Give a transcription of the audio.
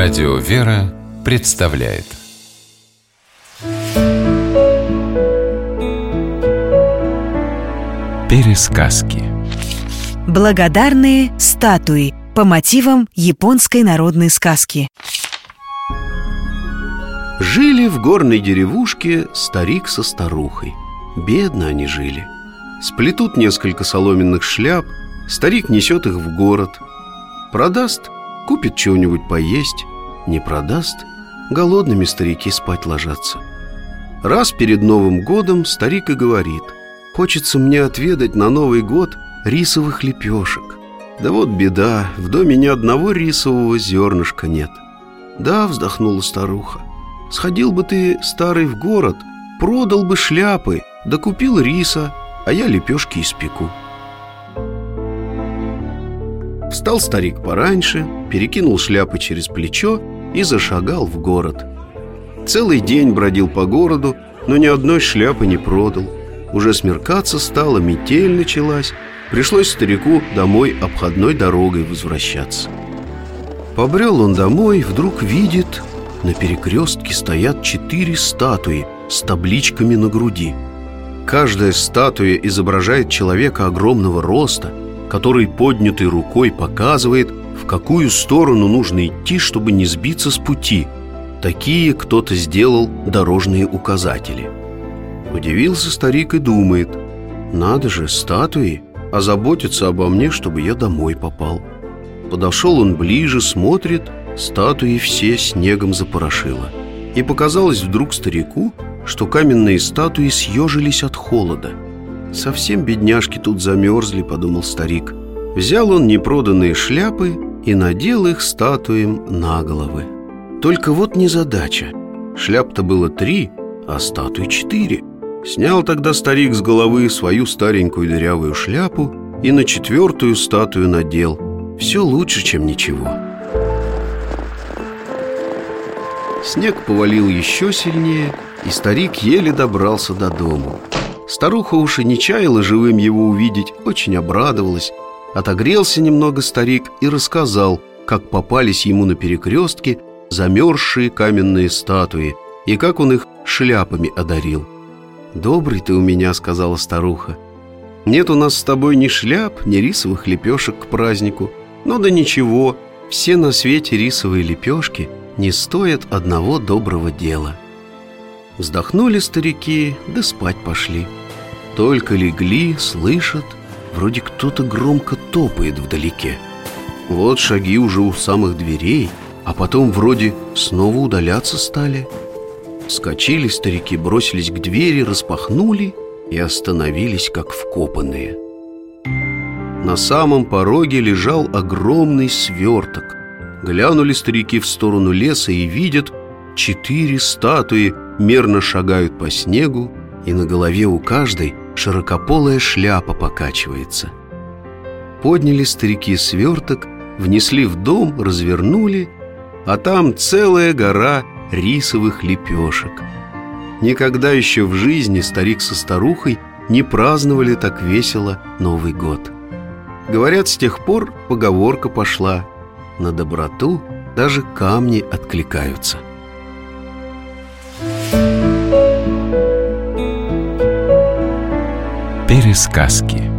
Радио «Вера» представляет пересказки. Благодарные статуи по мотивам японской народной сказки. Жили в горной деревушке старик со старухой. Бедно они жили. Сплетут несколько соломенных шляп, старик несет их в город. Продаст — купит чего-нибудь поесть, не продаст — голодными старики спать ложатся. Раз перед Новым годом старик и говорит: «Хочется мне отведать на Новый год рисовых лепешек. Да вот беда, в доме ни одного рисового зернышка нет». «Да, — вздохнула старуха, — сходил бы ты, старый, в город, продал бы шляпы, да купил риса, а я лепешки испеку». Встал старик пораньше, перекинул шляпы через плечо и зашагал в город. Целый день бродил по городу, но ни одной шляпы не продал. Уже смеркаться стало, метель началась. Пришлось старику домой обходной дорогой возвращаться. Побрел он домой, вдруг видит: на перекрестке стоят 4 статуи с табличками на груди. Каждая статуя изображает человека огромного роста, который поднятой рукой показывает, в какую сторону нужно идти, чтобы не сбиться с пути. Такие кто-то сделал дорожные указатели. Удивился старик и думает: «Надо же, статуи озаботятся обо мне, чтобы я домой попал». Подошел он ближе, смотрит — статуи все снегом запорошило. И показалось вдруг старику, что каменные статуи съежились от холода. «Совсем бедняжки тут замерзли», — подумал старик. Взял он непроданные шляпы и надел их статуям на головы. Только вот незадача: шляп-то было 3, а статуй 4. Снял тогда старик с головы свою старенькую дырявую шляпу и на 4-ю статую надел. Все лучше, чем ничего. Снег повалил еще сильнее, и старик еле добрался до дома. Старуха уж и не чаяла живым его увидеть, очень обрадовалась. Отогрелся немного старик и рассказал, как попались ему на перекрестке замерзшие каменные статуи и как он их шляпами одарил. «Добрый ты у меня, — сказала старуха. — Нет у нас с тобой ни шляп, ни рисовых лепешек к празднику. Ну да ничего, все на свете рисовые лепешки не стоят одного доброго дела». Вздохнули старики, да спать пошли. Только легли, слышат, вроде кто-то громко топает вдалеке. Вот шаги уже у самых дверей, а потом вроде снова удаляться стали. Вскочили старики, бросились к двери, распахнули и остановились как вкопанные. На самом пороге лежал огромный сверток. Глянули старики в сторону леса и видят: 4 статуи мерно шагают по снегу, и на голове у каждой широкополая шляпа покачивается. Подняли старики сверток, внесли в дом, развернули, а там целая гора рисовых лепешек. Никогда еще в жизни старик со старухой не праздновали так весело Новый год. Говорят, с тех пор поговорка пошла: на доброту даже камни откликаются. Пересказки.